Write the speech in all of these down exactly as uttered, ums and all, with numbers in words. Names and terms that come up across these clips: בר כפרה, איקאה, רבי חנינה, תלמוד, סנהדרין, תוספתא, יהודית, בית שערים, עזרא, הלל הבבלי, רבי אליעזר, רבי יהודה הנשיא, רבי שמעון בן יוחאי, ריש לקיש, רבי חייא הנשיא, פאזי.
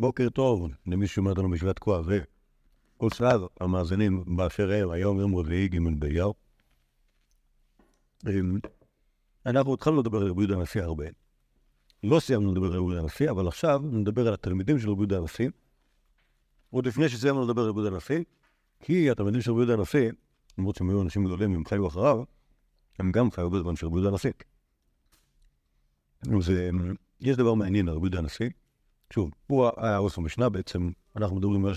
בוקר טוב למי שומע אותנו בשבת כה וכל שאר המאזינים באשר הם. היום יום רביעי ג' באייר. אנחנו התחלנו לדבר על רבי יהודה הנשיא הרבה. לא סיימנו לדבר על רבי יהודה הנשיא, אבל עכשיו נדבר על התלמידים של רבי יהודה הנשיא. עוד לפני שסיימנו לדבר על רבי יהודה הנשיא, כי התלמידים של רבי יהודה הנשיא, למרות שהם היו אנשים גדולים והם חיו אחריו, הם גם חיו בזמן של רבי יהודה הנשיא. אז יש דבר מעניין על רבי יהודה הנשיא. שוב, הוא היה ראש המשנה בעצם, אנחנו מדברים על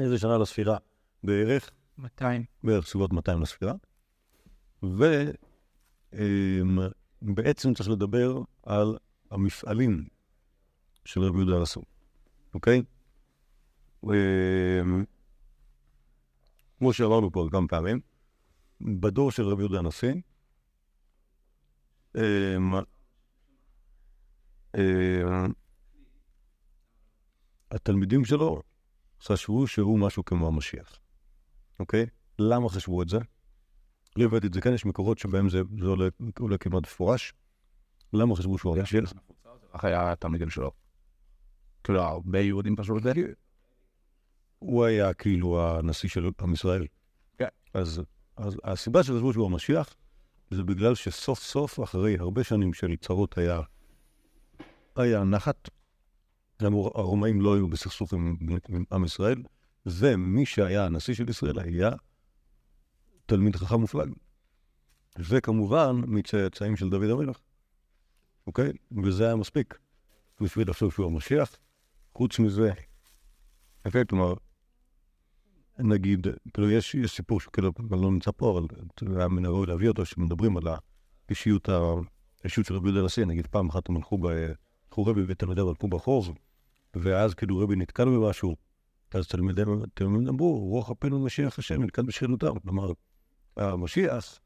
איזה שנה לספירה, בערך מאתיים. בערך סביבות מאתיים לספירה. ובעצם צריך לדבר על המפעלים של רבי יהודה הנשיא. אוקיי? כמו שאמרנו פה כמה פעמים, בדור של רבי יהודה הנשיא, התלמידים שלו חשבו שהוא משהו כמו המשיח. אוקיי? למה חשבו את זה? לא הבאתי את זה, כאן יש מקורות שבהם זה עולה כמעט מפורש. למה חשבו שהוא המשיח? איך היה התלמידים שלו? כאילו, הרבה יהודים פשוט זה? הוא היה כאילו הנשיא של עם ישראל. אז הסיבה שחשבו שהוא המשיח זה בגלל שסוף סוף אחרי הרבה שנים של צרות היה היה נחת. הרומאים לא היו בסכסוך עם עם ישראל, ומי שהיה הנשיא של ישראל היה תלמיד חכם מופלג. וכמובן מצאצאים של דוד המלך. אוקיי? וזה היה מספיק בשביל לחשוב שהוא המשיח. חוץ מזה, אפקט, כלומר, נגיד, כאילו יש סיפור שכאילו לא נמצא פה, אבל היה מן הראוי להביא אותו, שמדברים על האישיות של רבי יהודה הנשיא. נגיד פעם אחת הם הלכו ב... הלכו רבי ותלמידיו הלכו בחור, ואז כאילו רבי נתקל במשהו, אז תלמידיו אמרו, רוח אפנו משיח השם, נתקל בשכנותם. כלומר, המשיח,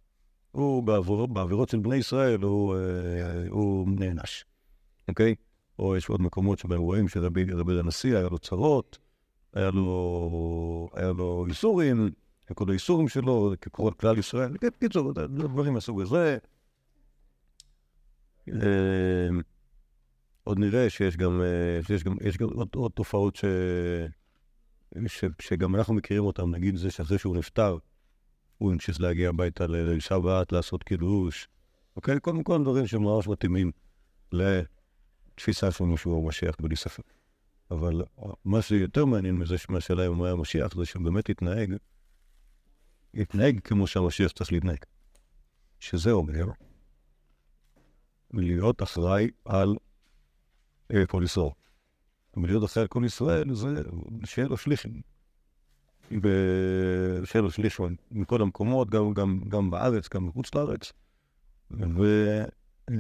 הוא בעבירות של בני ישראל, הוא נענש. אוקיי? או יש עוד מקומות שבהם רואים שרבי הנשיא היה לו צרות, היה לו איסורים, כל האיסורים שלו, כקורות כלל ישראל, קיצור, דברים מהסוג הזה. עוד נראה שיש גם, שיש גם, יש גם עוד, עוד תופעות ש, ש, שגם אנחנו מכירים אותן. נגיד זה שאחרי שהוא נפטר, הוא המשיך להגיע הביתה לשבת, לעשות קידוש. אוקיי? קודם כל דברים שמרש מתאימים לתפיסה שלנו שהוא המשיח בלי ספק. אבל מה שיותר מעניין מזה, מה שאלה אם הוא היה המשיח, זה שבאמת התנהג, התנהג כמו שהמשיח צריך להתנהג. שזה אומר, להיות אחראי על כל ישראל. ולהיות אחרי כל ישראל זה שיהיה לו שליחים. שיהיה לו שליחים מכל המקומות, גם, גם, גם בארץ, גם מחוץ לארץ. ושידאגו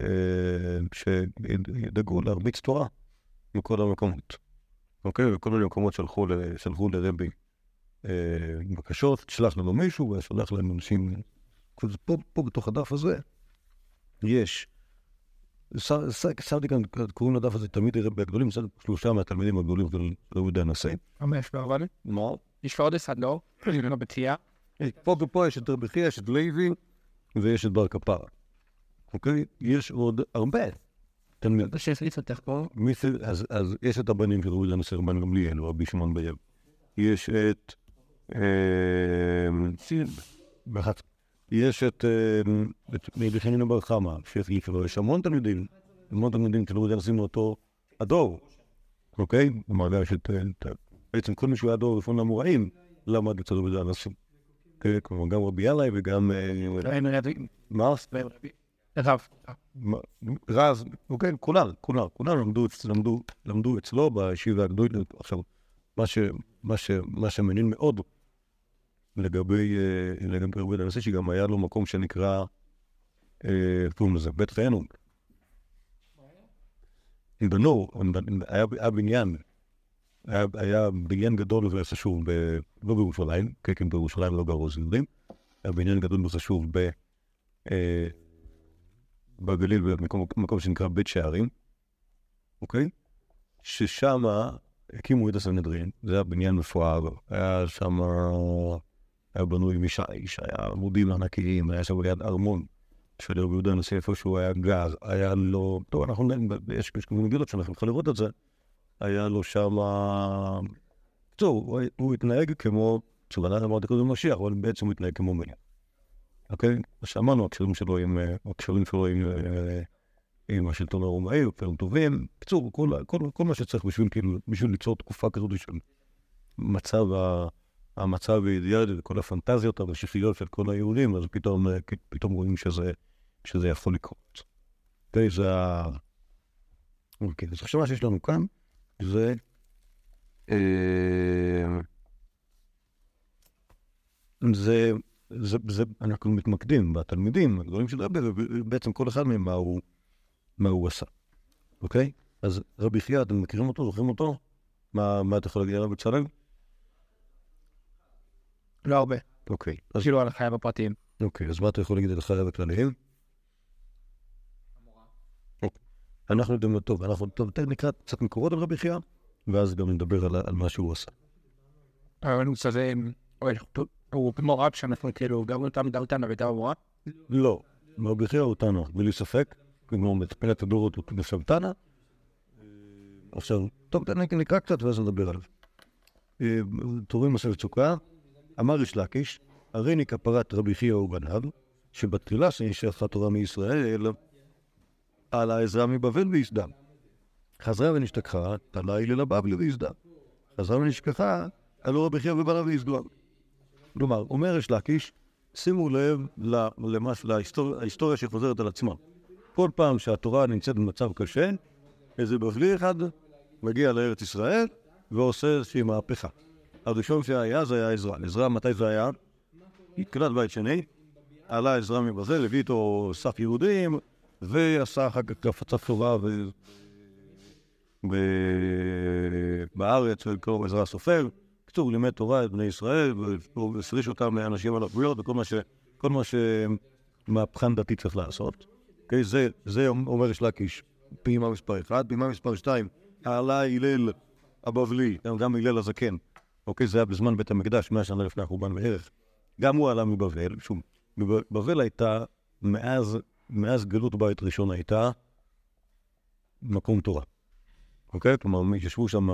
להרביץ תורה מכל המקומות. אוקיי? וכל מיני מקומות שלחו, שלחו לרבי בקשות, שלח לנו מישהו ושלח לנו אנשים. פה, פה בתוך הדף הזה יש סרדיקן, קוראים לדף הזה תמיד הרבה גדולים, שלושה מהתלמידים הגדולים של רבי יהודה הנשיא. חמש בערבני? מה? יש עוד אחד, לא? לא בצייה. פה ופה יש את רבי חייא, יש את לוי, ויש את בר כפרה. אוקיי? יש עוד הרבה תלמידים. אתה שהחליץ אותך פה? אז יש את הבנים של רבי יהודה הנשיא, רבן גמליאל, רבי שמעון בן יוחאי. יש את... באחת... יש את רבי חנינה בר כפרה, שיש המון תלמידים, המון תלמידים של רבי הנשיא מאותו הדור, אוקיי? כלומר, יש את... בעצם כל מי שהוא היה דור רפון למוראים, למד לצד רבי הנשיא. כלומר, גם רבי אליי וגם... מה? רב. רב, אוקיי, כולם, כולם, כולם למדו אצלו בישיבה הגדולה. עכשיו, מה שמעניין מאוד לגבי לגבי רבי יהודה הנשיא, שגם היה לו מקום שנקרא קוראים לזה בית חנון. בנו, היה בניין, היה בניין גדול וחשוב, לא בירושלים, כי בירושלים לא גרו יהודים, היה בניין גדול וחשוב בגליל, במקום שנקרא בית שערים, אוקיי? ששם הקימו את הסנהדרין, זה היה בניין מפואר, היה שם... היה בנוי משיש, היה עמודים ענקיים, היה שם ליד ארמון של רבי יהודה הנשיא, איפה שהוא היה גר, היה לא... טוב, אנחנו... יש כמה נגידות שאנחנו יכולים לראות את זה, היה לו שם, טוב, הוא התנהג כמו, שבאללה אמרתי קודם משיח, אבל בעצם הוא התנהג כמו מלך. אוקיי? שמענו הקשרים שלו עם, הקשרים שלו עם, עם השלטון הרומאי, פרם טובים, בצור, כל, כל, כל מה שצריך בשביל, כאילו, בשביל ליצור תקופה כזאת של מצב, המצב האידיאלי, כל הפנטזיות המשיחיות של כל היהודים, אז פתאום, פתאום רואים שזה, שזה יכול לקרות. אוקיי, זה ה... אוקיי, אז עכשיו מה שיש לנו כאן, זה... זה... זה, זה, אנחנו מתמקדים בתלמידים, הגדולים של רבי, ובעצם כל אחד מהם מה הוא, מה הוא עשה. אוקיי? אז רבי חייא, אתם מכירים אותו, זוכרים אותו? מה, מה אתה יכול להגיד עליו בצלם? לא הרבה. אוקיי. אז... כאילו על החיים הפרטיים. אוקיי, אז מה אתה יכול להגיד על החיים הכלליים? המורה. אוקיי. אנחנו יודעים טוב, אנחנו טוב, נקרא קצת מקורות על רבי חייא, ואז גם נדבר על, על מה שהוא עשה. אבל הוא שזה... הוא מורה שאנחנו כאילו גם אותם דרתנו ואת המורה? לא, רבי חייא הוא תנא, בלי ספק, כמו הוא מצפן את הדורות הוא נחשב תנא. עכשיו, טוב, נקרא קצת ואז נדבר עליו. תורים מסכת סוכה, אמר ריש לקיש, הרי נכפרת רבי חייא ובניו, שבתחילה שנשלחה תורה מישראל עלה עזרא מבבל ויסדם. חזרה ונשתכחה, עלה הלל הבבלי ויסדם. חזרה ונשכחה, עלו רבי חייא ובניו ויסדם. כלומר, אומר ריש לקיש, שימו לב להיסטוריה שחוזרת על עצמה. כל פעם שהתורה נמצאת במצב קשה, איזה בבלי אחד מגיע לארץ ישראל ועושה איזושהי מהפכה. הראשון שהיה זה היה עזרא. עזרא מתי זה היה? התקלת בית שני, עלה עזרא מבבל, הביא איתו סף יהודים, ועשה אחר כך הפצה טובה בארץ, וקוראים עזרא הסופר. קצור, לימד תורה את בני ישראל, והוא הפריש אותם לאנשים על הבויות, וכל מה שמהפכן דתי צריך לעשות. זה אומר ריש לקיש, פעימה מספר אחת. פעימה מספר שתיים, עלה הלל הבבלי, גם הלל הזקן. אוקיי, זה היה בזמן בית המקדש, מאה שנה לפני החורבן בערך. גם הוא עלה מבבל, שום. בבל הייתה, מאז גלות בית ראשון הייתה, מקום תורה. אוקיי? כלומר, מי שישבו שם...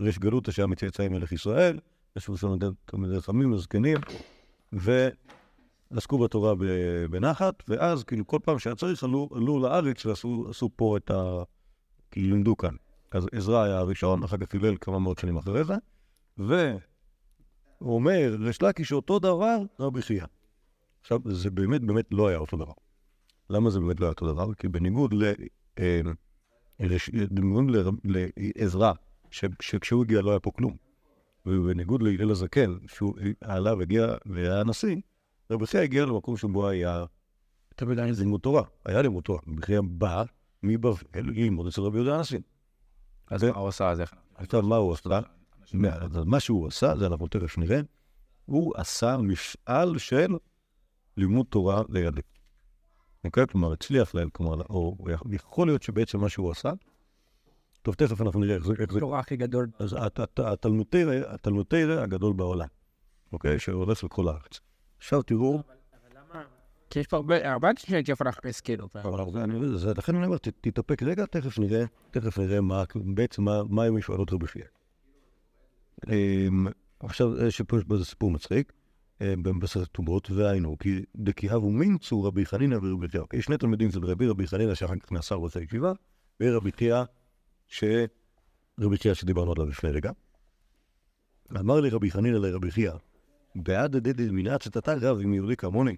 ריש גלות, השעה מצאצאים מלך ישראל, ישבו שם תלמידי חכמים וזקנים, ועסקו בתורה בנחת, ואז כאילו כל פעם שהיה צריך עלו לארץ ועשו פה את ה... כי לימדו כאן. אז עזרא היה הראשון, אחר כך הלל כמה מאות שנים אחרי זה, והוא אומר, ריש לקיש אותו דבר, רבי חייא. עכשיו, זה באמת באמת לא היה אותו דבר. למה זה באמת לא היה אותו דבר? כי בניגוד לעזרא, שכשהוא הגיע לא היה פה כלום. ובניגוד להלל הזקן, שהוא עלה והגיע והיה הנשיא, רבי חייא הגיע למקום שבו היה לימוד תורה. היה לימוד תורה. רבי חייא בא מבבל ללמוד אצל רבי יהודה הנשיא. אז מה הוא עשה? עכשיו מה הוא עשה? מה שהוא עשה, זה אנחנו תכף נראה, הוא עשה מפעל של לימוד תורה לידי. כלומר, הצליח להם, כלומר, יכול להיות שבעצם מה שהוא עשה, טוב, תכף אנחנו נראה איך זה... התורה הכי גדול. אז התלמותרא הגדול בעולם, אוקיי? שהולך לכל הארץ. עכשיו תראו... אבל למה? כי יש פה הרבה אנשים שיפה להכפס כאילו. לכן אני אומר, תתאפק רגע, תכף נראה, תכף נראה בעצם מה הם משואלות רבי חייא. עכשיו, שפה יש בזה סיפור מצחיק, במסכת כתובות, והיינו, כי דכיהב ומינצו רבי חנינה ורבי חייא. יש שני תלמידים של רבי, רבי חנינה שאחר כך נעשה ראש הישיבה, ורבי חייא שרבי חייא שדיברנו עליו לפני רגע. אמר לי רבי חנינה לרבי חייא, בעד הדדל מנעת שתתה רב עם יהודי כמוני,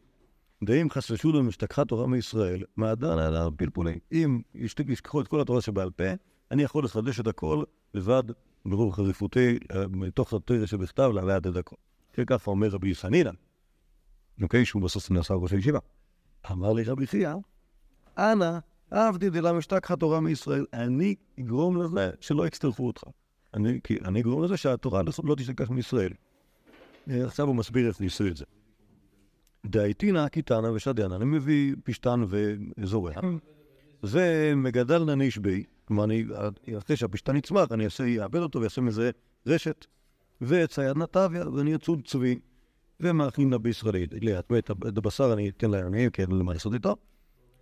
דעים חששו לו משתכחה תורה מישראל, מעדן על הפלפולים. אם ישכחו את כל התורה שבעל פה, אני יכול לחדש את הכל לבד ברוב חריפותי, מתוך התורה שבכתב להעלת את הכל. כך אומר רבי חנינה, אוקיי, שהוא בסוף נעשה ראש הישיבה. אמר לי רבי חייא, אנא, עבדי דלה משתכחה תורה מישראל, אני אגרום לזה שלא יצטרפו אותך. אני, כי אני אגרום לזה שהתורה לא תשתכח מישראל. עכשיו הוא מסביר איך ניסו את זה. דהייתינה, קיטנה ושדנה, אני מביא פשטן וזורע. זה מגדלנה נשבי, כלומר, אחרי שהפשטן יצמח, אני אעבד אותו ויעשה מזה רשת, וצייד נטביה, ואני אצוד צבי, ומאכינה בישראל. להטמא את הבשר אני אתן להם, כי אין למה לעשות איתו.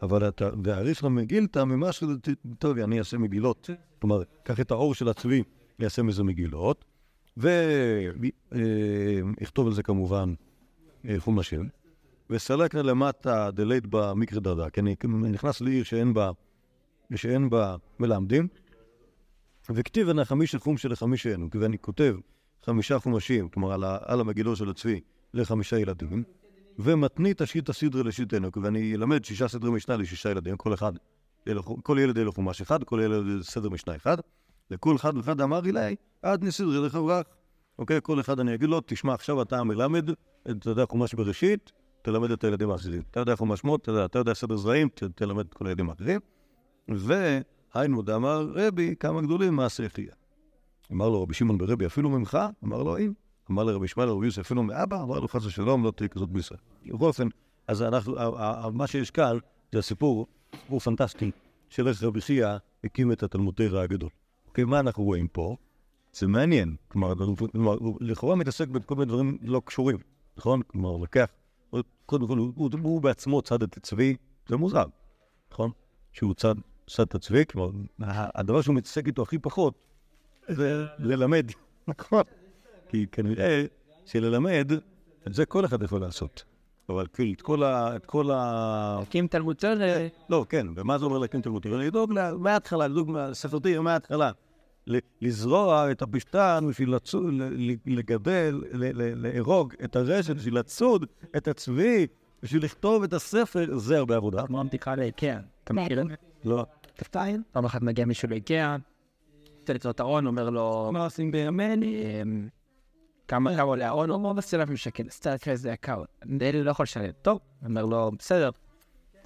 אבל אתה, והריסרא מגילתא ממש, טוב, אני אעשה מגילות, כלומר, קח את האור של הצבי, יעשה מזה מגילות, ויכתוב על זה כמובן חום השם, וסלקנה למטה דלית במקרה דרדה, כי אני נכנס לעיר שאין בה, שאין בה מלמדים, וכתיב אני חמיש חום של חמיש שאינו, כי אני כותב חמישה חומשים, כלומר על, על המגילות של הצבי, לחמישה ילדים, ומתנית השיטה סדרה לשיטנו, כי אני אלמד שישה סדרי משנה לשישה ילדים, כל אחד, כל ילד אלו חומש אחד, כל ילד סדר משנה אחד, לכל אחד ואחד אמר אליי, עד נסדרי לחברך. אוקיי, כל אחד אני אגיד לו, תשמע עכשיו אתה מלמד, אתה יודע חומש בראשית, תלמד את הילדים האחרים. אתה יודע חומש שמות, אתה יודע סדר זרעים, תלמד את כל הילדים האחרים. והיינו, אמר רבי, כמה גדולים, מה השכייה? אמר לו רבי שמעון ברבי, אפילו ממך? אמר לו, אין. אמר לרבי ישמעאל, רבי יוסף, אפילו מאבא, אמר לו חס ושלום, לא תהיה כזאת בישראל. ובאופן, אז אנחנו, מה שיש כאן, זה הסיפור, סיפור פנטסטי, של איך רבי חייא הקים את התלמוד תורה הגדול. אוקיי, מה אנחנו רואים פה? זה מעניין. כלומר, לכאורה מתעסק בכל מיני דברים לא קשורים. נכון? כלומר, לקח, קודם כל, הוא בעצמו צד את הצבי, זה מוזר. נכון? שהוא צד, צד את הצבי, כלומר, הדבר שהוא מתעסק איתו הכי פחות, זה ללמד. נכון. כי כנראה שללמד, את זה כל אחד יכול לעשות. אבל כאילו, את כל ה... להקים תלמוד תורה? לא, כן, ומה זה אומר להקים תלמוד תורה? לדאוג מההתחלה, לדאוג מהספרתי מההתחלה. לזרוע את הפשטן בשביל לגדל, להרוג את הרשת, בשביל לצוד את הצבי, בשביל לכתוב את הספר, זה הרבה עבודה. כמו המתיקה לאיקאה. אתה מכיר? לא. תפתיים? פעם אחת מגיע מישהו לאיקאה. לצור את האון, אומר לו... מה עושים בימני? כמה קראו להאון, אומר לו, עשרה אלפים שקל, עשתה את זה יקר. אלי לא יכול לשלם. טוב, אומר לו, בסדר,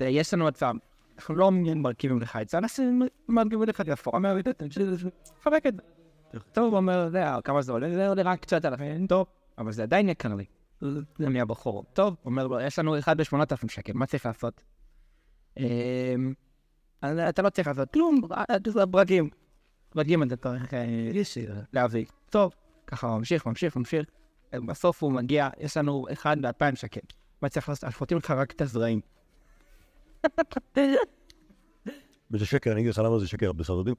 יש לנו מצב, אנחנו לא מרכיבים לך את זה, אנחנו מרכיבים לך את זה, אומר לי, חבק את זה. טוב, אומר, כמה זה עולה? זה עולה רק קצת אלפים. טוב, אבל זה עדיין יקר לי. זה מי הבחור. טוב, אומר לו, יש לנו אחד בשמונת אלפים שקל, מה צריך לעשות? אתה לא צריך לעשות כלום, ברגים. מדהים את התאריך להביא. טוב, ככה ממשיך, ממשיך, ממשיך. בסוף הוא מגיע, יש לנו אחד באלפיים שקל. מה צריך לעשות? השפוטים לך רק את הזרעים. וזה שקר, אני אגיד לך למה זה שקר, בסרדים.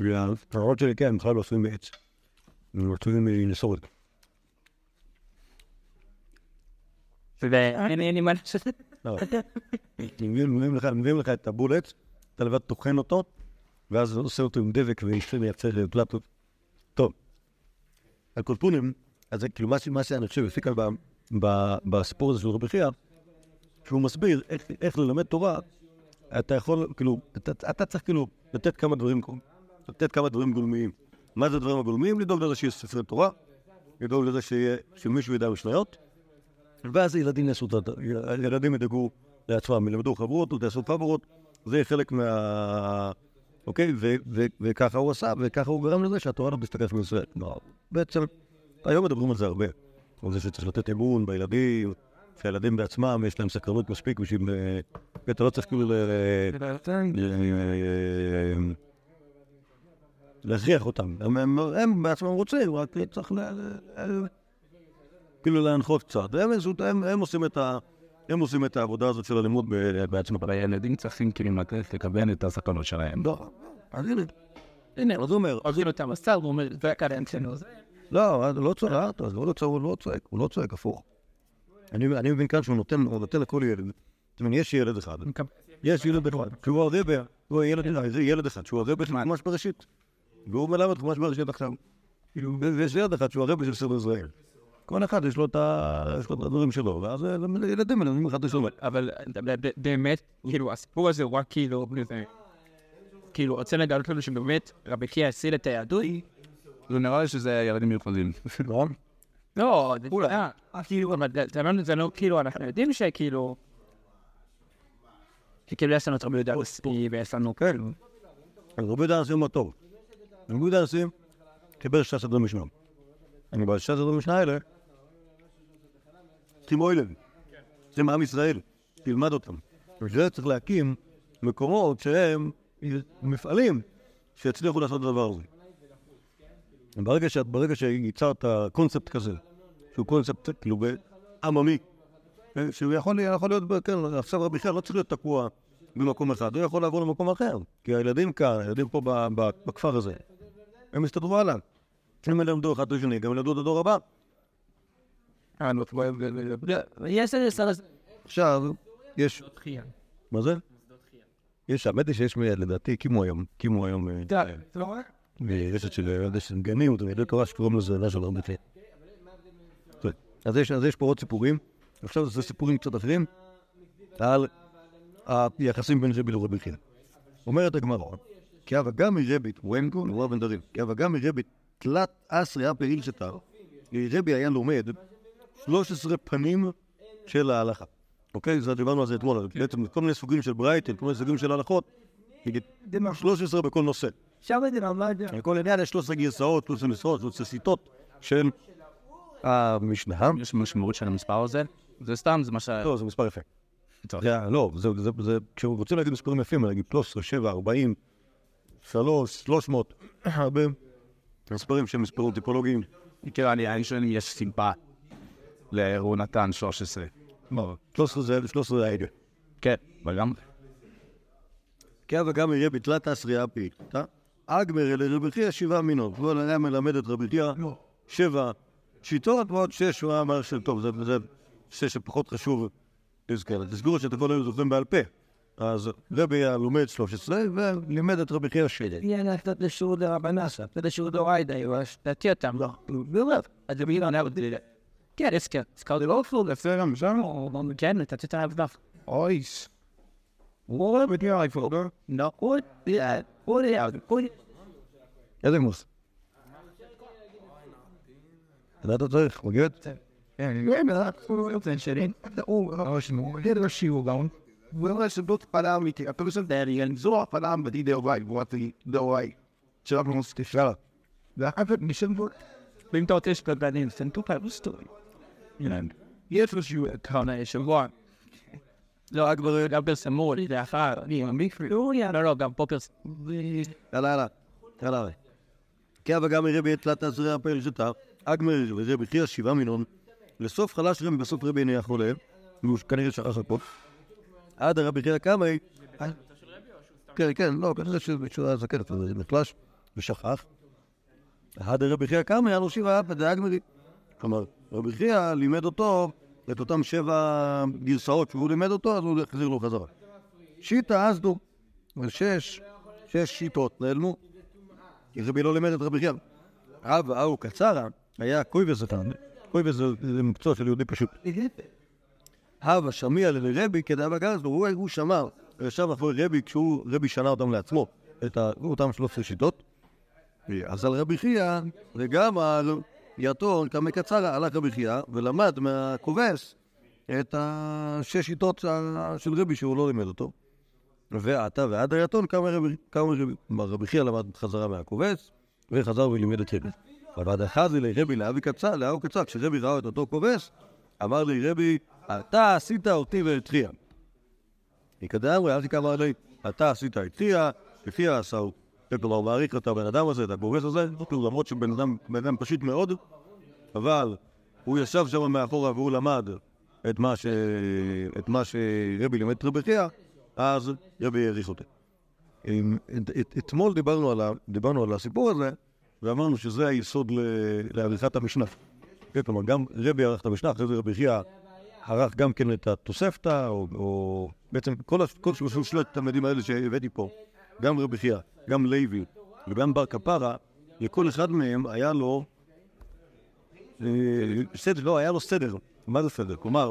והפרעות שלי כן, הם בכלל לא עשויים מעץ. הם עשויים מנסורת. ואני נמד שזה. לא. מביאים לך את הבולט, אתה לבד תוכן אותו, ואז עושה אותו עם דבק ואישה מייצר פלטות. טוב, הקולפונים, אז זה כאילו מה שאני חושב, הפיק על בסיפור הזה של רבי חייא, שהוא מסביר איך ללמד תורה, אתה יכול, כאילו, אתה צריך כאילו לתת כמה דברים, לתת כמה דברים גולמיים. מה זה הדברים הגולמיים? לדאוג לזה שיש ספרי תורה, לדאוג לזה שמישהו ידע משניות, ואז ילדים יעשו את זה, ילדים ידאגו לעצמם, ילמדו חברות, ותעשו חברות, זה חלק מה... אוקיי, וככה הוא עשה, וככה הוא גרם לזה שהתורה לא תסתקף בישראל. בעצם, היום מדברים על זה הרבה. על זה שצריך לתת אמון בילדים, שהילדים בעצמם יש להם סקרנות מספיק בשביל... אתה לא צריך כאילו ל... להכריח אותם. הם בעצמם רוצים, רק צריך כאילו להנחות קצת. הם עושים את העבודה הזאת של הלימוד בעצם. אבל הילדים צריכים כאילו לתת לכוון את הסכנות שלהם. לא, אז הנה. הנה, אז הוא אומר. אז הנה אותם הסל, הוא אומר, זה הקרן שלנו. לא, לא צועק, אז הוא לא צועק, הוא לא צועק, הפוך. אני מבין כאן שהוא נותן, הוא נותן לכל ילד. זאת אומרת, יש ילד אחד. יש ילד אחד, שהוא הרבה, הוא ילד אחד, שהוא הרבה של חומש בראשית. והוא מלמד את חומש בראשית עכשיו. ויש ילד אחד, שהוא הרבה של סדר ישראל. כל אחד יש לו את הדברים שלו, ואז ילדים אלינו אחד יש לו. אבל באמת, כאילו, הסיפור הזה הוא רק כאילו, כאילו, רוצה לגלות לנו שבאמת רבי חייא הציל את היהדות. זה נראה לי שזה ילדים מיוחדים. לא? לא, אולי. כאילו, זה לא כאילו, אנחנו יודעים שכאילו, שכאילו יש לנו את רבי יהודה הנשיא, ויש לנו כאילו. רבי יהודה הנשיא הוא מה טוב. רבי יהודה הנשיא קיבל שש עשרה משנה. אני בא לשעת הדברים שני האלה, תימוי לב, זה מעם ישראל, תלמד אותם. וזה צריך להקים מקומות שהם מפעלים שיצליחו לעשות את הדבר הזה. ברגע שיצרת קונספט כזה, שהוא קונספט כאילו עממי, שהוא יכול להיות, כן, עכשיו רבי חייא לא צריך להיות תקוע במקום אחד, הוא יכול לעבור למקום אחר, כי הילדים כאן, הילדים פה בכפר הזה, הם הסתדרו הלאה. הם ילמדו אחד לשני, גם ילמדו את הדור הבא. עכשיו, יש... מה זה? יש, האמת היא שיש מיד, לדעתי, כמו היום, כמו היום... אתה לא רואה? רשת של ילדשת גנים, אתה יודע קורא שקוראים לזה לא של הרבה פי. אז יש פה עוד סיפורים, עכשיו זה סיפורים קצת אחרים, על היחסים בין רבי לרבי חייא. אומרת הגמרא, כי אבא גם מרבית, ונגו, נורא ונדרים, כי אבא גם מרבית, תלת עשרה הפעיל שתר, רבי היה לומד שלוש עשרה פנים של ההלכה. אוקיי? זה דיברנו על זה אתמול, בעצם כל מיני סוגים של ברייתא, כל מיני סוגים של ההלכות, שלוש עשרה בכל נושא. שם את זה ממש... כל עניין יש שלוש עשרה גרסאות, שלוש עשרה מסרות, שלוש עשרה סיטות של המשנה. יש משמעות של המספר הזה? זה סתם, זה מה ש... לא, זה מספר יפה. לא, זה... כשרוצים להגיד מספרים יפים, להגיד שלוש עשרה, שבע, ארבעים, שלוש, שלוש מאות, הרבה מספרים שהם מספרים טיפולוגיים. תראה, אני אגיד שאני יש סימפה לאירוע נתן שלוש עשרה. לא, שלוש עשרה זה שלוש עשרה העדו. כן, וגם... כי אבא גם יראה בתלת עשרה הפעיל, אתה? אגמר אל רבי חייא שבעה מינות, בואו נהיה מלמדת רבי חייא שבע שיטות, ועוד שש, הוא אמר של טוב, זה שש שפחות חשוב לזכר. תזכרו שאתם כל היום זוכרים בעל פה. אז רבי הלומד שלוש עשרה ולימד את רבי חייא שבע. יאללה, קצת לשיעור דרבנן, קצת לשיעור דאורייתא, תעתי אותם. לא, לא, אז רבי חייא נעבוד לי. כן, אסכר, אסכר זה לא אופלו, אסכר גם שם? כן, תעתי את הרב דף. אויס. וואו, בדיוק, איפה? נכון, בדיוק. איזה גמוס? אתה צריך, מגיבת? כן, אני רוצה נשארים. או שנו, ידע שיעור גאון. ואולי שבלות פעלם איתי, הפרסם דהריין, זו הפעלם בדי דהווי, בואתי דהווי. שלא פרנס תשאלה. ואחר כך נשאר בו. ואם אתה רוצה שפלבנים, סנטו פרסטורי. יש לשיעור את העונה שבוע. לא, אגב, גם פרסמו, לאחר, אני אמביק פריאוריה. לא, לא, גם פה פרסמו. יאללה, יאללה, יאללה. כי אבא גם הרבי תלת עשרה הפעיל שתר, אגמר ורבי חייא שבעה מינון, לסוף חלש רבי, בסוף רבי איני החולה, והוא כנראה שרח לפה, עד הרבי חייא קמאי... כן, כן, לא, כנראה שזה זקנת, זה נחלש ושכח. עד הרבי חייא קמאי, אנו שבעה פדה אגמרי. כלומר, רבי חייא לימד אותו... את אותם שבע גרסאות שהוא לימד אותו, אז הוא יחזיר לו חזרה. שיטה אסדו, שש, שש שיטות נעלמו. כי רבי לא לימד את רבי חייא. אבא, אהו, קצרה, היה קויבס אתן. קויבס זה מקצוע של יהודי פשוט. אבא שמיע לרבי כדאבא גזדו, הוא שמר. ישב אחרי רבי כשהוא, רבי שנה אותם לעצמו, את אותם שלוש עשרה שיטות. אז על רבי חייא, וגם על... יתור, כמה קצרה, הלך רבי חייא ולמד מהכובס את השש שיטות של רבי שהוא לא לימד אותו. ועתה ועד היתון, כמה רבי, כמה רבי. רבי חייא למד חזרה מהכובס וחזר ולימד את רבי. ועד אחזי לרבי להביא קצר, להביא קצר, כשרבי ראה את אותו כובס, אמר לי רבי, אתה עשית אותי ואת חייא. יקדם, ראיתי כמה עלי, אתה עשית את חייא, וחייא עשהו. כלומר, הוא מעריך את הבן אדם הזה, את הכובס הזה, למרות שבן אדם פשוט מאוד, אבל הוא ישב שם מאחורה והוא למד את מה שרבי לימד את רבי חייא, אז רבי העריך אותה. אתמול דיברנו על הסיפור הזה, ואמרנו שזה היסוד לעריכת המשנה. כלומר, גם רבי ערך את המשנה, אחרי זה רבי חייא ערך גם כן את התוספתא, או בעצם כל שלושת התלמידים האלה שהבאתי פה, גם רבי חייא. גם לוי וגם בר כפרה, לכל אחד מהם היה לו סדר, לא, היה לו סדר. מה זה סדר? כלומר,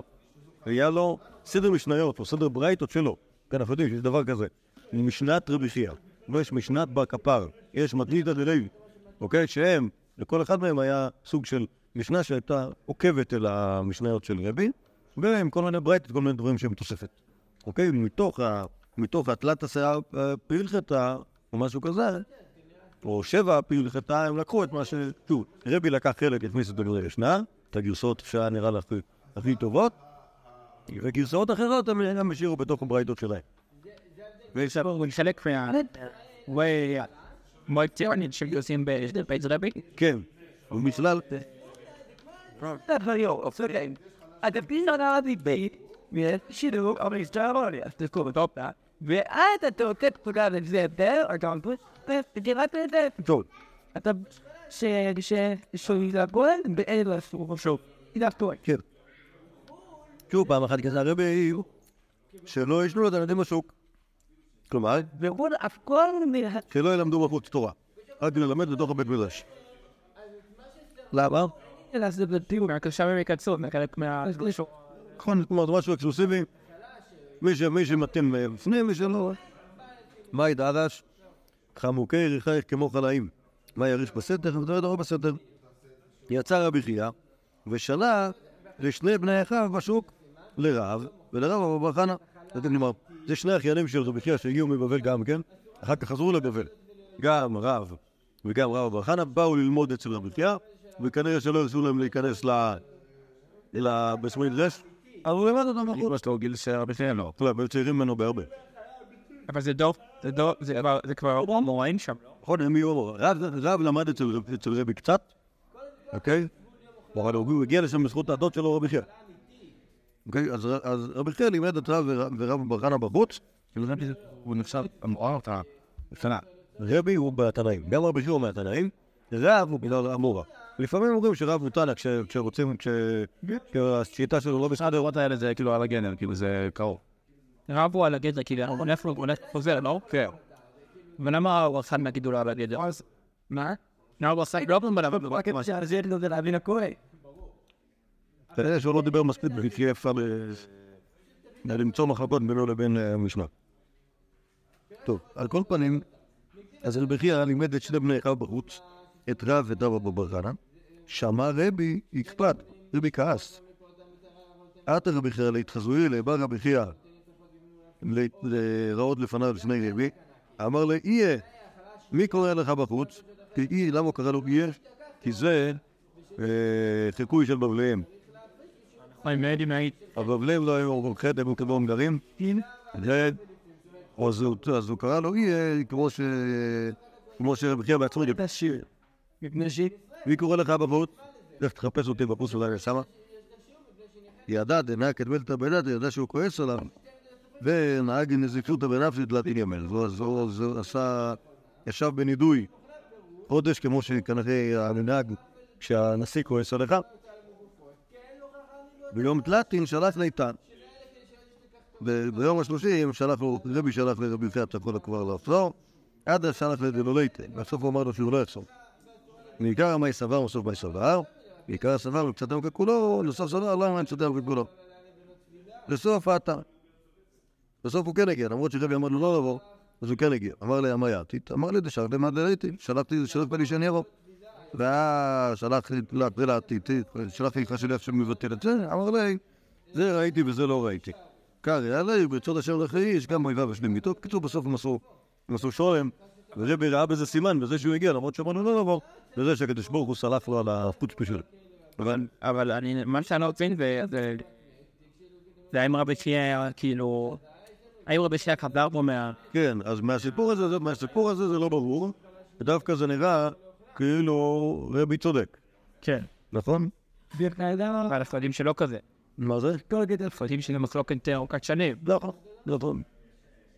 היה לו סדר משניות, או סדר ברייתות שלו. כן, אפילו יש דבר כזה. משנת רבי חייא, ויש משנת בר כפרה, יש מתניתא דלוי, אוקיי? שהם, לכל אחד מהם היה סוג של משנה שהייתה עוקבת אל המשניות של רבי, והם כל מיני ברייתות, כל מיני דברים שהם תוספת. אוקיי? מתוך התלת עשרה הפעילתא, או משהו כזה, או שבע פעיל חטאה, הם לקחו את מה ש... שוב, רבי לקח חלק את מיסת הגרסה ישנה, את הגרסאות שהיה נראה לך הכי טובות, וגרסאות אחרות הם גם השאירו בתוך הברייתות שלהם. ולשלק מהאנט, ומויציונית שגיוסים בית רבי? כן, ומשלל... הדפיס הרבי בית, שידור, אבל הסתרון, אז תזכור את אופנה, ואז אתה עושה פקודה וזה יותר, אתה עושה פקודת וזה. טוב. אתה ששוילה גול ואין לסור. שוב. אין לסור. כן. שוב, פעם אחת כזה הרבי, שלא ישנו לתלמידים בשוק. כלומר? וכל אף כל מילה. שלא ילמדו בחוץ תורה. עד נלמד לתוך הבית מדרש. למה? אלא זה בדיוק. מהקשה ומקצות, מהקלט מהשוק. נכון, זאת אומרת, משהו אקסקלוסיבי. מי שמתן לפני, מי שלא. מה ידרש? חמוקי ריחייך כמו חלאים. מה יריש בסתר? ודבר דרוע בסתר. יצא רבי חייא, ושאלה לשני בני אחיו בשוק, לרב, ולרב אבא חנה. זה שני אחיינים של רבי חייא שהגיעו מבבל גם כן, אחר כך חזרו לבבל. גם רב וגם רב אבא חנה באו ללמוד אצל רבי חייא, וכנראה שלא ירצו להם להיכנס לבית מדרש. אבל הוא למד אותם בחוץ. יש לו גיל שהרבה שנייה לא. לא, הם צעירים ממנו בהרבה. אבל זה דור, זה דור, זה כבר מוראים שם. נכון, הם יהיו מוראים. רב למד אצל רבי קצת, אוקיי? הוא הגיע לשם בזכות הדוד שלו רבי חייא. אוקיי, אז רבי חייא לימד את רב ורב בר חנה בחוץ. הוא נחשב המורה אותה לפנה. רבי הוא בתנאים. גם רבי חייא הוא מהתנאים. רב הוא בגלל המורה. לפעמים אומרים שרב מותנה כשרוצים, כשהשיטה שלו לא בסדר. רב היה לזה כאילו על הגנר, כאילו זה קרוב. רב הוא על הגדר, כאילו הוא חוזר, לא? כן. ולמה הוא עושה מהגידול על הגדר? מה? הוא עושה גלובל בלבב. רק אפשר לזה לא להבין הכוי. אתה יודע שהוא לא דיבר מספיק, כי אפשר למצוא מחלקות בינו לבין המשנה. טוב, על כל פנים, אז רבי חייא לימד את שני בני אחיו בחוץ. את רב ואת רב אבא בר חנה, שמע רבי הקפד, רבי כעס. את רבי חייא להתחזוי אלי, בא רבי חייא לראות לפניו לפני רבי, אמר לי, איה, מי קורא לך בחוץ? כי איה, למה קרא לו איה? כי זה חיקוי של בבליהם. הבבליהם לא היו רוקחת, הם כבר מגרים. אז הוא קרא לו איה, כמו שרבי חייא בעצמו יגיד. מפני ש... מי קורא לך בבאות? לך תחפש אותי בפוס אולי שמה. ידעת, עינה כתמלת הבנת, ידע שהוא כועס עליו. ונהג נזיקשות הבנפסית להתין ימל. אז הוא עשה... ישב בנידוי. חודש כמו שכנראה הנהג כשהנשיא כועס עליך. ביום תלתין שלח לאיתן. וביום השלושים שלח לו... רבי שלח לרבי חיאת הכל כבר לחזור. עד שלח לדלוליתן. בסוף הוא אמר לו שהוא לא יחזור. מעיקר המאי סבר, מסוף מאי סבר, מעיקר הסבר, וקצת המקה כולו, נוסף סבר, לא אמרנו קצת המקה כולו. לסוף האתר. בסוף הוא כן הגיע, למרות שרבי אמר לו לא לבוא, אז הוא כן הגיע. אמר לי, אמי עתית, אמר לי, דשאר למה דלתי, שלחתי, שלחתי לי שאני ארוב. והשלחתי להפרילה עתיתי, שלחתי לך שלי אף שמבטל את זה, אמר לי, זה ראיתי וזה לא ראיתי. קרי, עלי, ברצות השם לחי, יש גם אויבה ושלים איתו, בקיצור בסוף מסו שורם, ורבי ראה בזה סימן, וזה שהוא הגיע, למרות שאמרנו לא לבוא, וזה שקדוש ברוך הוא סלח לו על הפוץ בשביל. אבל אני, מה שאני רוצים, זה... זה האם רבי חייא, כאילו... האם רבי חייא חבר פה מה... כן, אז מהסיפור הזה, מהסיפור הזה זה לא ברור, ודווקא זה נראה כאילו רבי צודק. כן. נכון? אבל הספרדים שלו כזה. מה זה? כל הגדל. הספרדים שלו מחלוקת ארוכת שנים. נכון, נכון.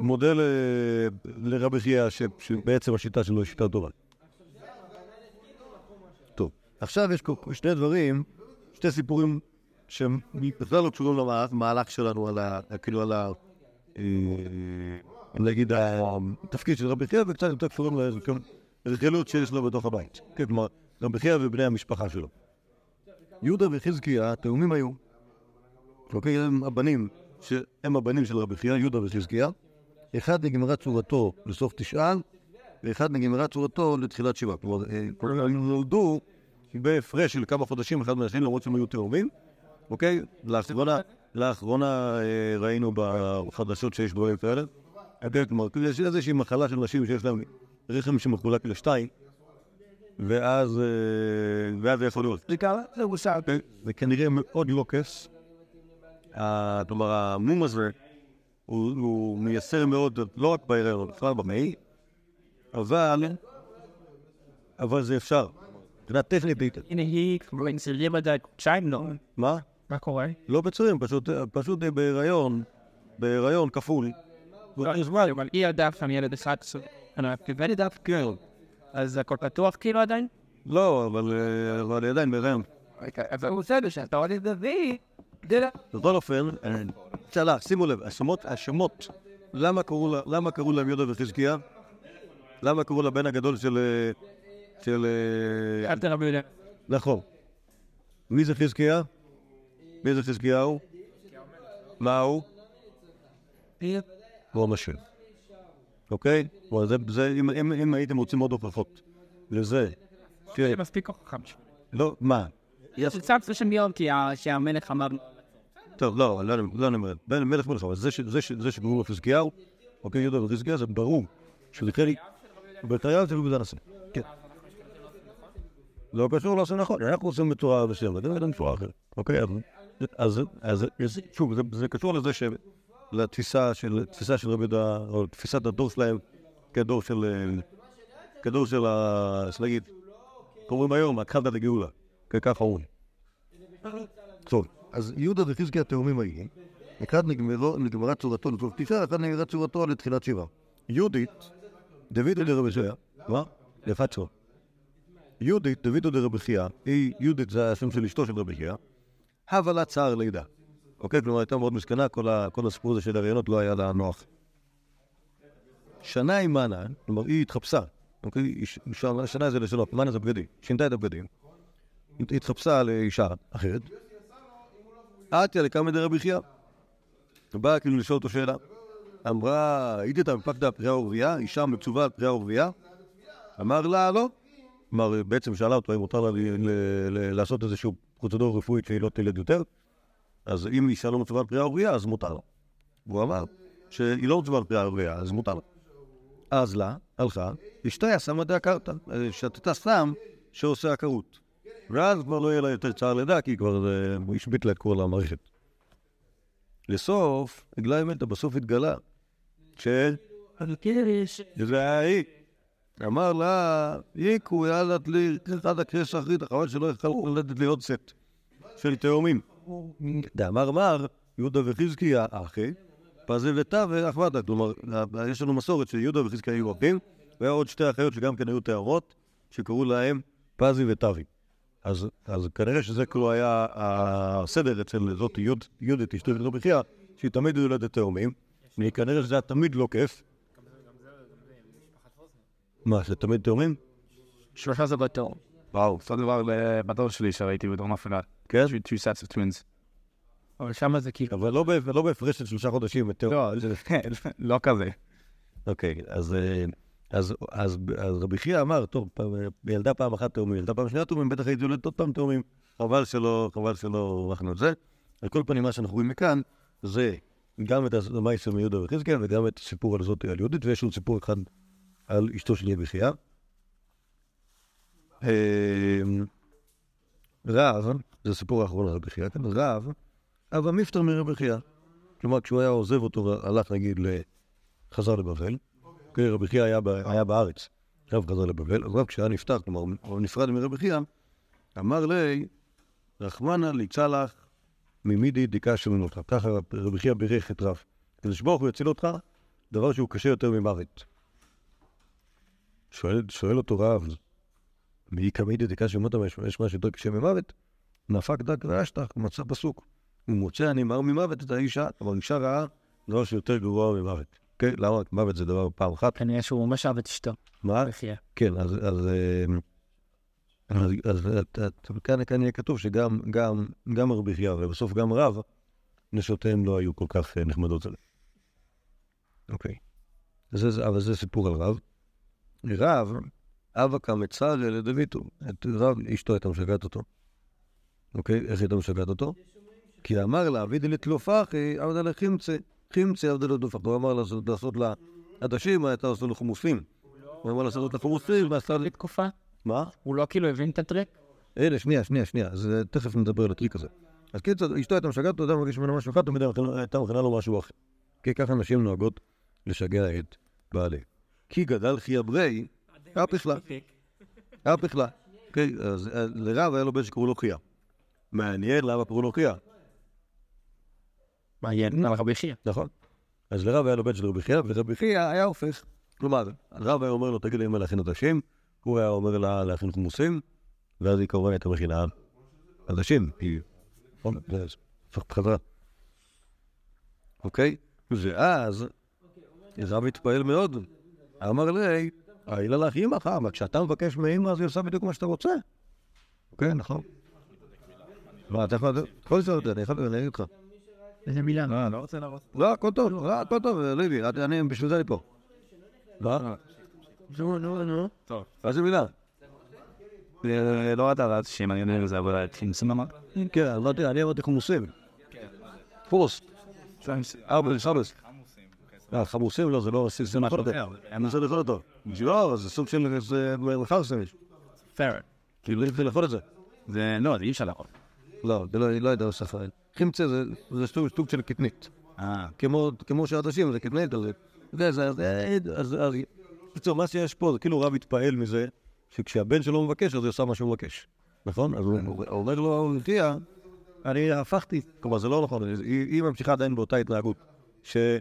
מודה לרבי חייא שבעצם השיטה שלו היא שיטה טובה. טוב, עכשיו יש שני דברים, שתי סיפורים שהם בכלל לא קשורים למהלך שלנו על התפקיד של רבי חייא וקצת יותר קשורים לרכילות שיש לו בתוך הבית. כלומר, רבי חייא ובני המשפחה שלו. יהודה וחזקיה, התאומים היו, הם הבנים, שהם הבנים של רבי חייא, יהודה וחזקיה, אחד נגמרה צורתו לסוף תשעה, ואחד נגמרה צורתו לתחילת שבעה. כלומר, הם נולדו בהפרש של כמה חודשים, אחד מהשני, למרות שהם היו תאומים. אוקיי? לאחרונה, לאחרונה ראינו בחדשות שיש דברים כאלה. כלומר, יש איזושהי מחלה של נשים שיש להם רחם שמחולק לשתיים, ואז זה יכול להיות. זה קרה, זה הוסר. זה כנראה מאוד לוקס. כלומר, המום הזה, הוא מייסר מאוד, לא רק בהיריון, אלא בכלל במעי, אבל, אבל זה אפשר. זה טכנית ביטל. הנה היא סרדים עד חודשיים, לא? מה? מה קורה? לא בצרים, פשוט בהיריון, בהיריון כפול. אבל היא עדיין שם ילד אחד, אני אקבל את אף גרל. אז הכל פתוח כאילו עדיין? לא, אבל עדיין בהיריון. אבל הוא עושה בשביל, אתה עוד את דבי. בכל אופן, שאלה, שימו לב, השמות, למה קראו להם יהודה וחזקיה? למה קראו לבן הגדול של... של... אל תרבי יודע. נכון. מי זה חזקיה? מי זה חזקיהו? מה הוא? הוא המשל. אוקיי? אם הייתם רוצים עוד הוכחות לזה... זה מספיק הוכחה משהו. לא, מה? זה צאפ זה שם יום, כי המלך אמר... טוב, לא, לא נאמר. בין המלך מלך, אבל זה שקראו לחזקיהו, אוקיי, יהודה וחזקיה, זה ברור. שלכן לי... בתרי"ב של יהודה הנשיא. כן. לא קשור לעשות נכון, אנחנו עושים בצורה בסדר, זה לא קשור אחרת. אוקיי, אז שוב, זה קשור לזה ש... לתפיסה של תפיסה של רבי יהודה, או תפיסת הדור שלהם כדור של כדור של הסלגית. קוראים היום, הקחת לגאולה, ככה אומרים. טוב, אז יהודה וחזקיה התאומים האלה, אחד נגמרה צורתו לצורך תשעה, אחד נגמרה צורתו לתחילת שבעה. יהודית, דוד יהודה רבי חייא, מה? לפת צור. יהודית, דוד יהודה רבי חייא, היא יהודית, זה השם של אשתו של רבי חייא, הבלה צער לידה. אוקיי, כלומר, הייתה מאוד מסקנה, כל הסיפור הזה של הרעיונות לא היה לה נוח. שנה עם מנה, כלומר, היא התחפשה. שנה זה לשנות, מנה זה בגדים, שינתה את הבגדים. היא התחפשה לאישה אחרת. עתיה לקמא דרבי חייא. באה כאילו לשאול אותו שאלה. אמרה, איתתה מפקדה פריה ורבייה, אישה מצווה על פריה ורבייה. אמר לה, לא. אמר, בעצם שאלה אותו, אם מותר לה לעשות איזשהו פרוצדור רפואית שהיא לא תלד יותר. אז אם אישה לא מצווה על פריה ורבייה, אז מותר לה. והוא אמר שהיא לא מצווה על פריה ורבייה, אז מותר לה. אז לה, הלכה, אשתיה שמה דה קרתא, שתתה סם שעושה עקרות. ואז כבר לא יהיה לה יותר צער לידה, כי היא כבר השבית לה את כל המערכת. לסוף, הגלה אמתה, בסוף התגלה. ש... זה היה היא. אמר לה, ייקו, ילדת לי אחד הקרש האחרית, החבל שלא יכל ללדת לי עוד סט של תאומים. דאמר מר, יהודה וחזקיה אחי, פאזי ותה ואחמדה. כלומר, יש לנו מסורת שיהודה וחזקיה היו אחים, והיו עוד שתי אחיות שגם כן היו תאומות, שקראו להם פאזי ותאוי. אז כנראה שזה כאילו היה הסדר אצל זאת יהודית, אשתו של רבי חייא, שהיא תמיד יולדת תאומים, וכנראה שזה היה תמיד לא כיף. מה, זה תמיד תאומים? שלושה זה בתאום. וואו, זה דבר לבדור שלי שראיתי בדרום אפריקה. כן? Two sets of twins. אבל שמה זה כאילו... אבל לא בהפרש של שלושה חודשים. לא, לא כזה. אוקיי, אז רבי חייא אמר, טוב, ילדה פעם אחת תאומים, ילדה פעם שנייה תאומים, בטח הייתי יולדת עוד פעם תאומים. חבל שלא, חבל שלא רחנו את זה. על כל פנים, מה שאנחנו רואים מכאן, זה גם את המייסר מיהודה וחזקיה, וגם את הסיפור על זאת על יהודית, ויש עוד סיפור אחד על אשתו של רבי חייא. רב, זה סיפור האחרון על רבי חייא, כן? רב, אבל מפטר מרבי חייא. כלומר, כשהוא היה עוזב אותו, הלך נגיד לחזר לבבל, כי רבי חייא היה בארץ, רב חזר לבבל, רב כשהיה נפטר, כלומר, הוא נפרד מרבי חייא, אמר לי, רחמנה ליצלח ממידי דיקה שמנותך. ככה רבי חייא בירך את רב. כדי שברוך הוא יציל אותך, דבר שהוא קשה יותר ממוות. שואל אותו רב, מי כמידי דקה שמות המשמע, יש מה שיותר קשה ממוות, נפק דק רעשתך, מצא פסוק. הוא מוצא הנמר ממוות את האישה, אבל אישה רעה, דבר שיותר גרוע ממוות. כן, למה? מוות זה דבר פעם אחת. כנראה שהוא ממש אהב את אשתו. מה? כן, אז כאן יהיה כתוב שגם רבי חייא, ובסוף גם רב, נשותיהם לא היו כל כך נחמדות עליהם. אוקיי. אבל זה סיפור על רב. רב... אבא כמצא לדויתו, את רב אשתו הייתה משגעת אותו. אוקיי, איך הייתה משגעת אותו? כי אמר לה, אבידי לתלופך, עבדה לה חימצה, חימצה עבדה לדופך. הוא אמר לה, לעשות לה עדשים, הייתה עושה לחומוסים. הוא אמר לעשות את הפורסים, ועשה... בתקופה? מה? הוא לא כאילו הבין את הטריק? הנה, שנייה, שנייה, שנייה, אז תכף נדבר על הטריק הזה. אז כאילו, אשתו הייתה משגעת, אדם מרגיש ממנו משהו אחד, תמיד הייתה מכינה לו משהו אחר. כי ככה נשים נוהגות לשגע את בעלי. כי גדל חיה ברי, היה פחלה. היה פחלה. אז לרב היה לו בן שקראו לו חיה. מעניין למה קראו לו חיה. מעניין, רבי חיה. נכון. אז לרב היה לו בן של רבי חיה, ורבי חיה היה הופך. כלומר, הרב היה אומר לו, תגיד לי מה להכין את השם, הוא היה אומר לה להכין חומוסים, ואז היא קוראה את המכינה. אז השם היא... חזרה. אוקיי? ואז רב התפעל מאוד. אמר לי, אילה לך אימא חם, כשאתה מבקש מאימא, אז היא עושה בדיוק מה שאתה רוצה. אוקיי, נכון. מה, אתה יכול... כל זה יודע, אני יכול להגיד אותך. איזה מילה. לא, לא רוצה להראות. לא, הכל טוב, לא, הכל טוב, ליבי, אני בשביל זה אני פה. לא? נו, נו, נו. טוב. איזה מילה. לא אתה רצת שאם אני יודע לזה, אבל תכנסים אמר? כן, לא תראה, אני אמרתי חמוסים. כן. פורס. ארבע, שרבס. חמוסים לא, זה לא עושה, זה נכון. אני רוצה לאכול אותו. לא, זה סוג של חרסם. פרד. כאילו לא יפה לאכול את זה. זה, לא, זה אי אפשר לאכול. לא, אני לא יודע ספר. חמצה זה סוג של קטנית. כמו שעדשים, זה קטנית על זה. אז מה שיש פה, זה כאילו רב התפעל מזה, שכשהבן שלו מבקש, אז הוא עושה מה שהוא מבקש. נכון? אז הוא אומר לו, תהיה, אני הפכתי. כלומר, זה לא נכון. היא ממשיכה עדיין באותה התנהגות, שהיא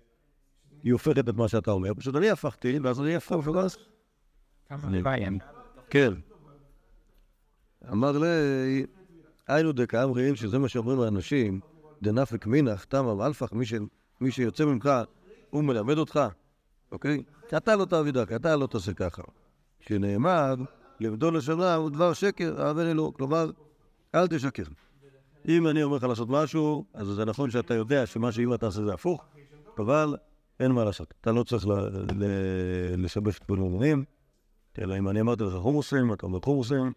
הופכת את מה שאתה אומר. פשוט אני הפכתי, ואז אני הפכה בפגס. כמה פעמים. כן. אמר לי, היינו דקה, אמרים שזה מה שאומרים לאנשים, דנפק מינך, תמם, אלפך, מי שיוצא ממך, הוא מלמד אותך, אוקיי? כי אתה לא תעבידה, כי אתה לא תעשה ככה. כשנאמר, למדו לשנה הוא דבר שקר, אבל אלו, כלומר, אל תשקר. אם אני אומר לך לעשות משהו, אז זה נכון שאתה יודע שמה שאמא תעשה זה הפוך, אבל אין מה לעשות. אתה לא צריך לשבש את פנומנים, אלא אם אני אמרתי לך חומוסים, אתה אומר חומוסים,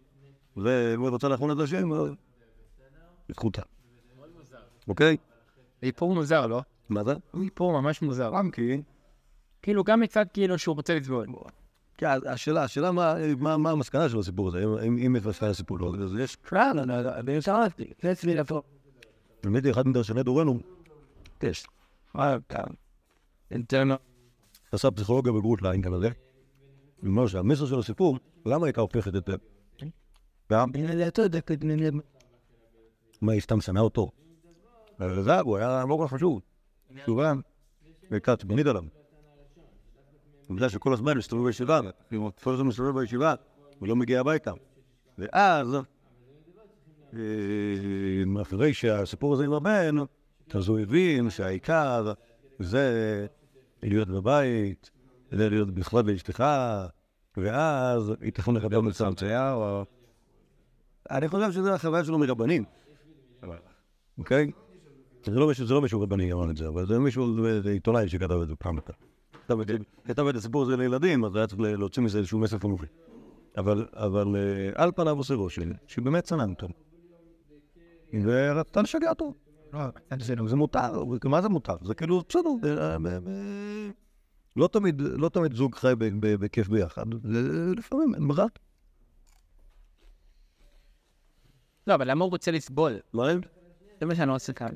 ואם אתה רוצה לאחרון את השם, אז זכותה. אוקיי? איפור מוזר, לא? מה זה? איפור ממש מוזר. גם כי... כאילו גם מצד כאילו שהוא רוצה לצבול. השאלה, השאלה מה המסקנה של הסיפור הזה, אם מתפסה לסיפור הזה, אז יש... קרן, אני אצרפתי, זה צבי לפור. באמת אחד מדרשני דורנו. יש. מה כאן? אינטרנט. עשה פסיכולוגיה בגרות לעין כאן הזה. ממש שהמסר של הסיפור, למה הייתה הופכת את זה? פעם? מה, היא סתם שנא אותו? זה הוא היה לא כל כך חשוב. תשובה, וקצת בנית עליו. בגלל שכל הזמן מסתובב בישיבה, כל הזמן מסתובב בישיבה, הוא לא מגיע הביתה. ואז, אחרי שהסיפור הזה עם הבן, אז הוא הבין שהעיקר זה להיות בבית, זה להיות בכלל באשתך, ואז היא תכון לך גם לצמציה, או... אני חושב שזה החוויה שלו מרבנים. אוקיי? זה לא מישהו רבני אמר את זה, אבל זה מישהו עיתונאי שכתב את זה פעם לכאן. כתב את הסיפור הזה לילדים, אז היה צריך להוציא מזה איזשהו מסף פנוחי. אבל על פניו עושה ראשי, שבאמת צנן אותו. ואתה נשגע אותו. זה מותר, מה זה מותר? זה כאילו, בסדר. לא תמיד זוג חי בכיף ביחד, לפעמים אין מרק. לא, אבל למה הוא רוצה לסבול? זה מה שאני עושה כאן.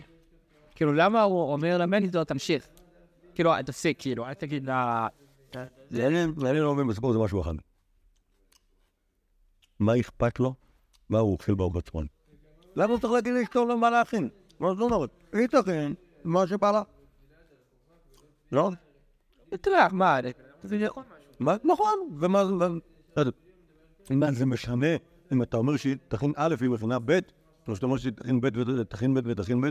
כאילו, למה הוא אומר למני זו, תמשיך? כאילו, תפסיק, כאילו, אל תגיד לה... אני לא אומר, בספור זה משהו אחד. מה אכפת לו? מה הוא אוכל באוגת שמונה? למה הוא צריך להגיד להכתוב לו מה להכין? מה זאת אומרת? היא תכין מה שבא לה. לא? תראה, מה? זה נכון משהו. נכון, ומה זה... מה זה משנה? אם אתה אומר שהיא תכין א' היא מכינה ב', או שאתה אומר שהיא תכין ב' ותכין ב' ותכין ב',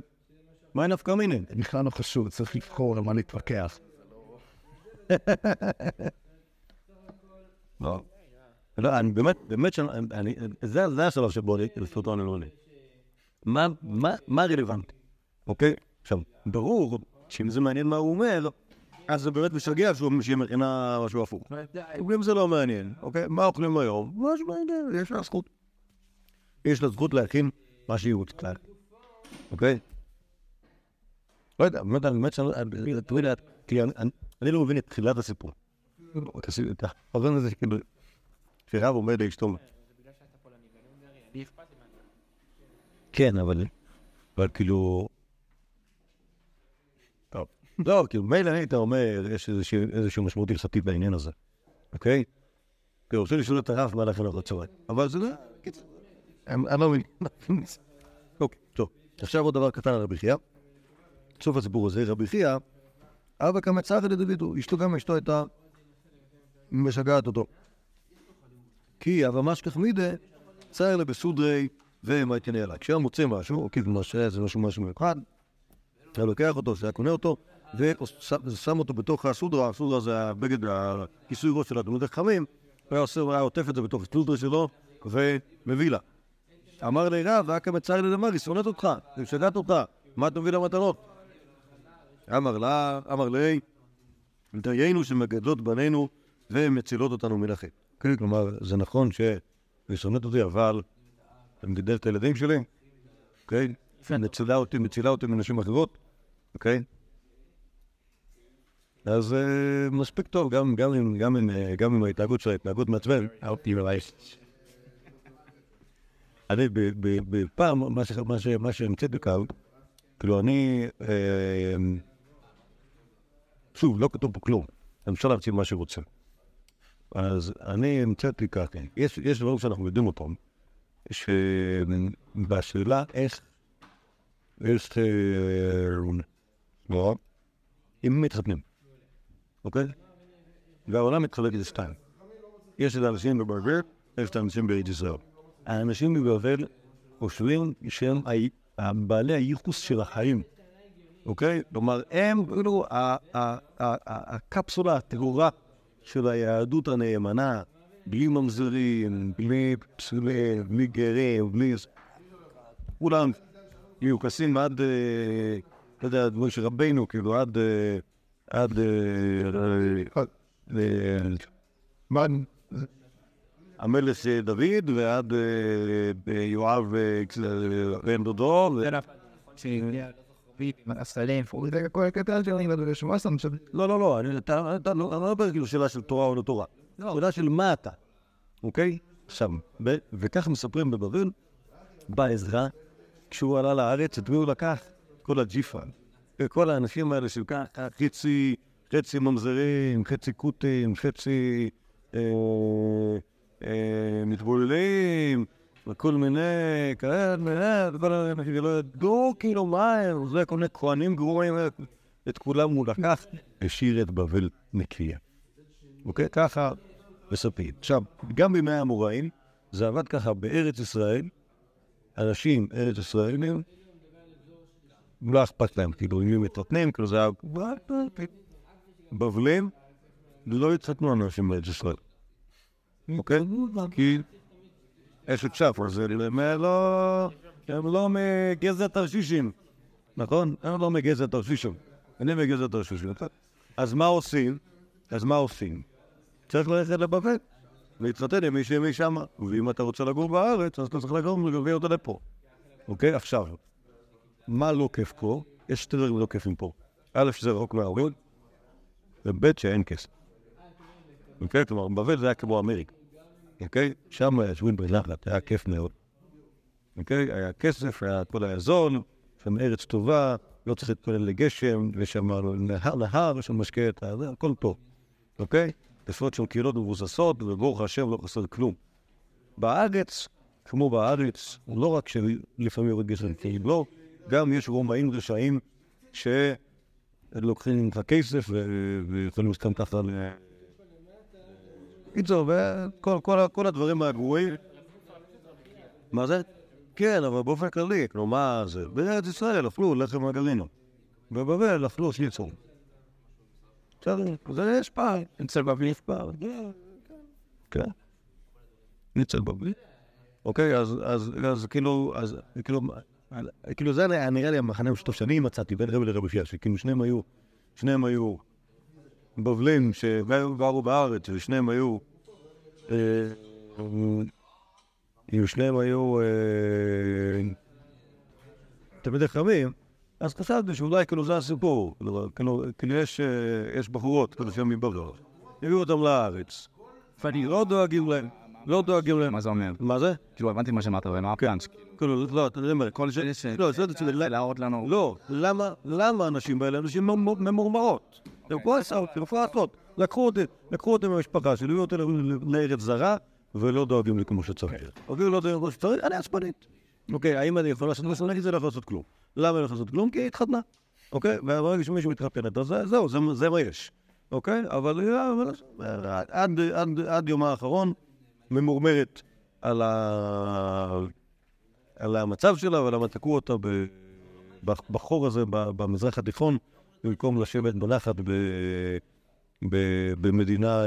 מה נפקא מיני? בכלל לא חשוב, צריך לבחור למה להתווכח. לא. לא, אני באמת, באמת שאני... זה השלב שבו אני, לפתותו אני לא עולה. מה רלוונטי? אוקיי? עכשיו, ברור שאם זה מעניין מה הוא אומר, אז זה באמת משגע שהיא מכינה משהו הפוך. אם זה לא מעניין, אוקיי? מה אוכלים היום? משהו מעניין, יש לה זכות. יש לה זכות להכין מה שהיא רוצה כלל. אוקיי? לא יודע, באמת, אני לא מבין את תחילת הסיפור. תעשי את החזון הזה שכאילו, שרב אומר לאשתו. זה בגלל שאתה פולני, ואני הונגרי, אני אכפת לי מהנגר. כן, אבל, אבל כאילו... טוב. לא, כאילו, מילא היית אומר, יש איזושהי משמעות יחסתית בעניין הזה. אוקיי? כי רוצה לשאול את הרב מה לכם לרצורת. אבל זה לא... אני לא מבין. אוקיי, טוב. עכשיו עוד דבר קטן על רבי חייא. סוף הסיפור הזה, רבי חייא, אבא כמה צער אלי דוידו, אשתו גם אשתו הייתה משגעת אותו. כי אבא משכח מידה, צער אלי בסודרי ומייתני אלה. כשהם מוצאים משהו, או כאילו משהו, זה משהו משהו מיוחד, הוא לוקח אותו, זה קונה אותו, ושם אותו בתוך הסודרה, הסודרה זה הבגד, הכיסוי ראש של הדמות החכמים, הוא היה עוטף את זה בתוך הסודרי שלו, ומביא לה. אמר לי רב, אבא כמה צער אלי דמרי, שונאת אותך, משגעת אותך, מה אתה מביא למתנות? אמר לה, אמר לי, דיינו שמגדלות בנינו ומצילות אותנו מלאכת. כן, כלומר, זה נכון ששונאת אותי, אבל אתה מגדל את הילדים שלי, אוקיי? מצילה אותי, מצילה אותי מנשים אחרות, אוקיי? אז מספיק טוב, גם עם ההתנהגות שלה, התנהגות מעצבן. אני בפעם, מה שהמצאתי כאן, כאילו אני, שוב, לא כתוב פה כלום, אפשר להמציא מה שרוצה. אז אני המצאתי ככה, יש דברים שאנחנו יודעים אותם, שבשאלה איך, איך, לא, אם מתחתנים, אוקיי? והעולם מתחלק לשתיים. יש את האנשים בבבל, יש את האנשים בארץ ישראל. האנשים בבבל חושבים שהם בעלי הייחוס של החיים, אוקיי? כלומר, הם, כאילו, הקפסולה הטהורה של היהדות הנאמנה, בלי ממזרים, בלי פסולים, בלי גרים, בלי... כולם מיוחסים עד, לא יודע, דברים שרבינו, כאילו, עד... עד... המלך דוד ועד יואב בן דודו. לא, לא, לא, אתה לא מדבר כאילו שאלה של תורה או לא תורה. שאלה של מה אתה, אוקיי? שם. וכך מספרים בבבל, בא עזרא, כשהוא עלה לארץ, את מי הוא לקח? כל הג'יפה. כל האנשים האלה של ככה, חצי ממזרים, חצי קוטים, חצי... מתבוללים, וכל מיני כאלה, ולא ידעו כאילו מה, זה כל מיני כהנים גרועים, את כולם הוא לקח, השאיר את בבל נקייה. אוקיי? ככה מספרים. עכשיו, גם בימי האמוראים, זה עבד ככה בארץ ישראל, אנשים ארץ ישראלים, לא אכפת להם, כאילו, אם הם מתחתנים, כאילו זה היה... בבלים, לא התחתנו אנשים ארץ ישראל. אוקיי? כי יש את שפר, זה לא... הם לא מגזע תרשישים, נכון? הם לא מגזע תרשישים. אני מגזע תרשישים. אז מה עושים? אז מה עושים? צריך ללכת לבבל, להתחתן עם מישהי משם, ואם אתה רוצה לגור בארץ, אז אתה צריך לגור ולהביא אותה לפה. אוקיי? עכשיו, מה לא כיף פה? יש שתי דברים לא כיפים פה. א', שזה רחוק מההורים, וב' שאין כסף. אוקיי? כלומר, בבל זה היה כמו אמריקה. אוקיי? שם היה שווין בלחת, היה כיף מאוד. אוקיי? היה כסף, היה הכל היה זול, שם ארץ טובה, לא צריך להתכונן לגשם, ושם נהר להר, שם משקע את זה, הכל טוב. אוקיי? לפעות של קהילות מבוססות, וברוך השם לא חסר כלום. בארץ, כמו בארץ, לא רק שלפעמים יורד גסן קהילות, גם יש רומאים רשעים שלוקחים לך כסף, ויכולים לסתם ככה ל... איצור, וכל הדברים הגרועים. מה זה? כן, אבל באופן כללי, כלומר, זה... בארץ ישראל אפלו לחם הגלינו. ובבל אפלו שיצור. זה יש פער. ניצל בבלי יש פער. כן. ניצל בבלי. אוקיי, אז כאילו... כאילו זה נראה לי המחנה המשותף שאני מצאתי בין רבי לרבי חייא, שכאילו שניהם היו... שניהם היו... בבלים שגרו בארץ, ושניהם היו, שניהם היו תמיד חכמים, אז חשבתי שאולי כאילו זה הסיפור, כאילו יש בחורות, כאילו שם מבבל, הביאו אותם לארץ. לא דואגים להם. לא דואגים להם. מה זה אומר? מה זה? כאילו, הבנתי מה שמעת, אבל מה הפרנס? כאילו, לא, אתה אומר, כל ש... לא, זה לא צריך להראות לנו. לא, למה אנשים האלה? אנשים ממורמרות. הם כל עשרות, רפואות. לקחו אותי, לקחו אותי מהמשפחה שלי, הביאו אותי לארץ זרה, ולא דואגים לי כמו שצריך. הביאו לא דואגים כמו שצריך, אני עצבנית. אוקיי, האם אני יכולה לעשות משהו? נגיד זה לא יכול לעשות כלום. למה אני יכול לעשות כלום? כי היא התחתנה. אוקיי? והרגע שמישהו מתחפנת, אז זהו, זה מה יש. אוקיי? אבל עד יום האחרון ממורמרת על המצב שלה, ולמה תקעו אותה בחור הזה במזרח התיכון, במקום לשבת בנחת במדינה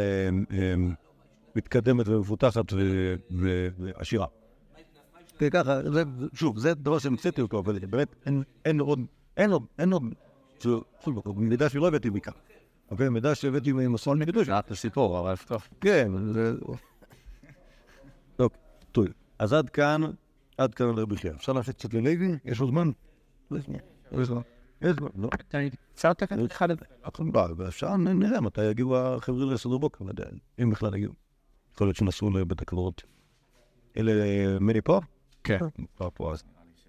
מתקדמת ומפותחת ועשירה. ככה, שוב, זה דבר שמצאתי אותו, אבל באמת אין עוד, אין עוד, אין עוד, מידע שלא הבאתי מכאן. אוקיי, מידע שהבאתי ממסון מקדוש. את הסיפור, אבל טוב. כן, זה... טוב, טוב. אז עד כאן, עד כאן לרבי חייא. אפשר לעשות קצת ללוי? יש עוד זמן? לא, יש זמן. יש זמן, לא. אפשר לתקן לך לזה? לא, אפשר, נראה מתי יגיעו החברים לסדר בוקר, אם בכלל יגיעו. יכול להיות שנסעו לבית הקברות. אלה מיני פה? כן.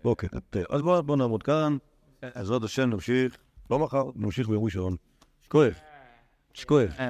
אוקיי, אז בואו נעמוד כאן, עזרת השם נמשיך, לא מחר, נמשיך ביום ראשון. שכואב, שכואב.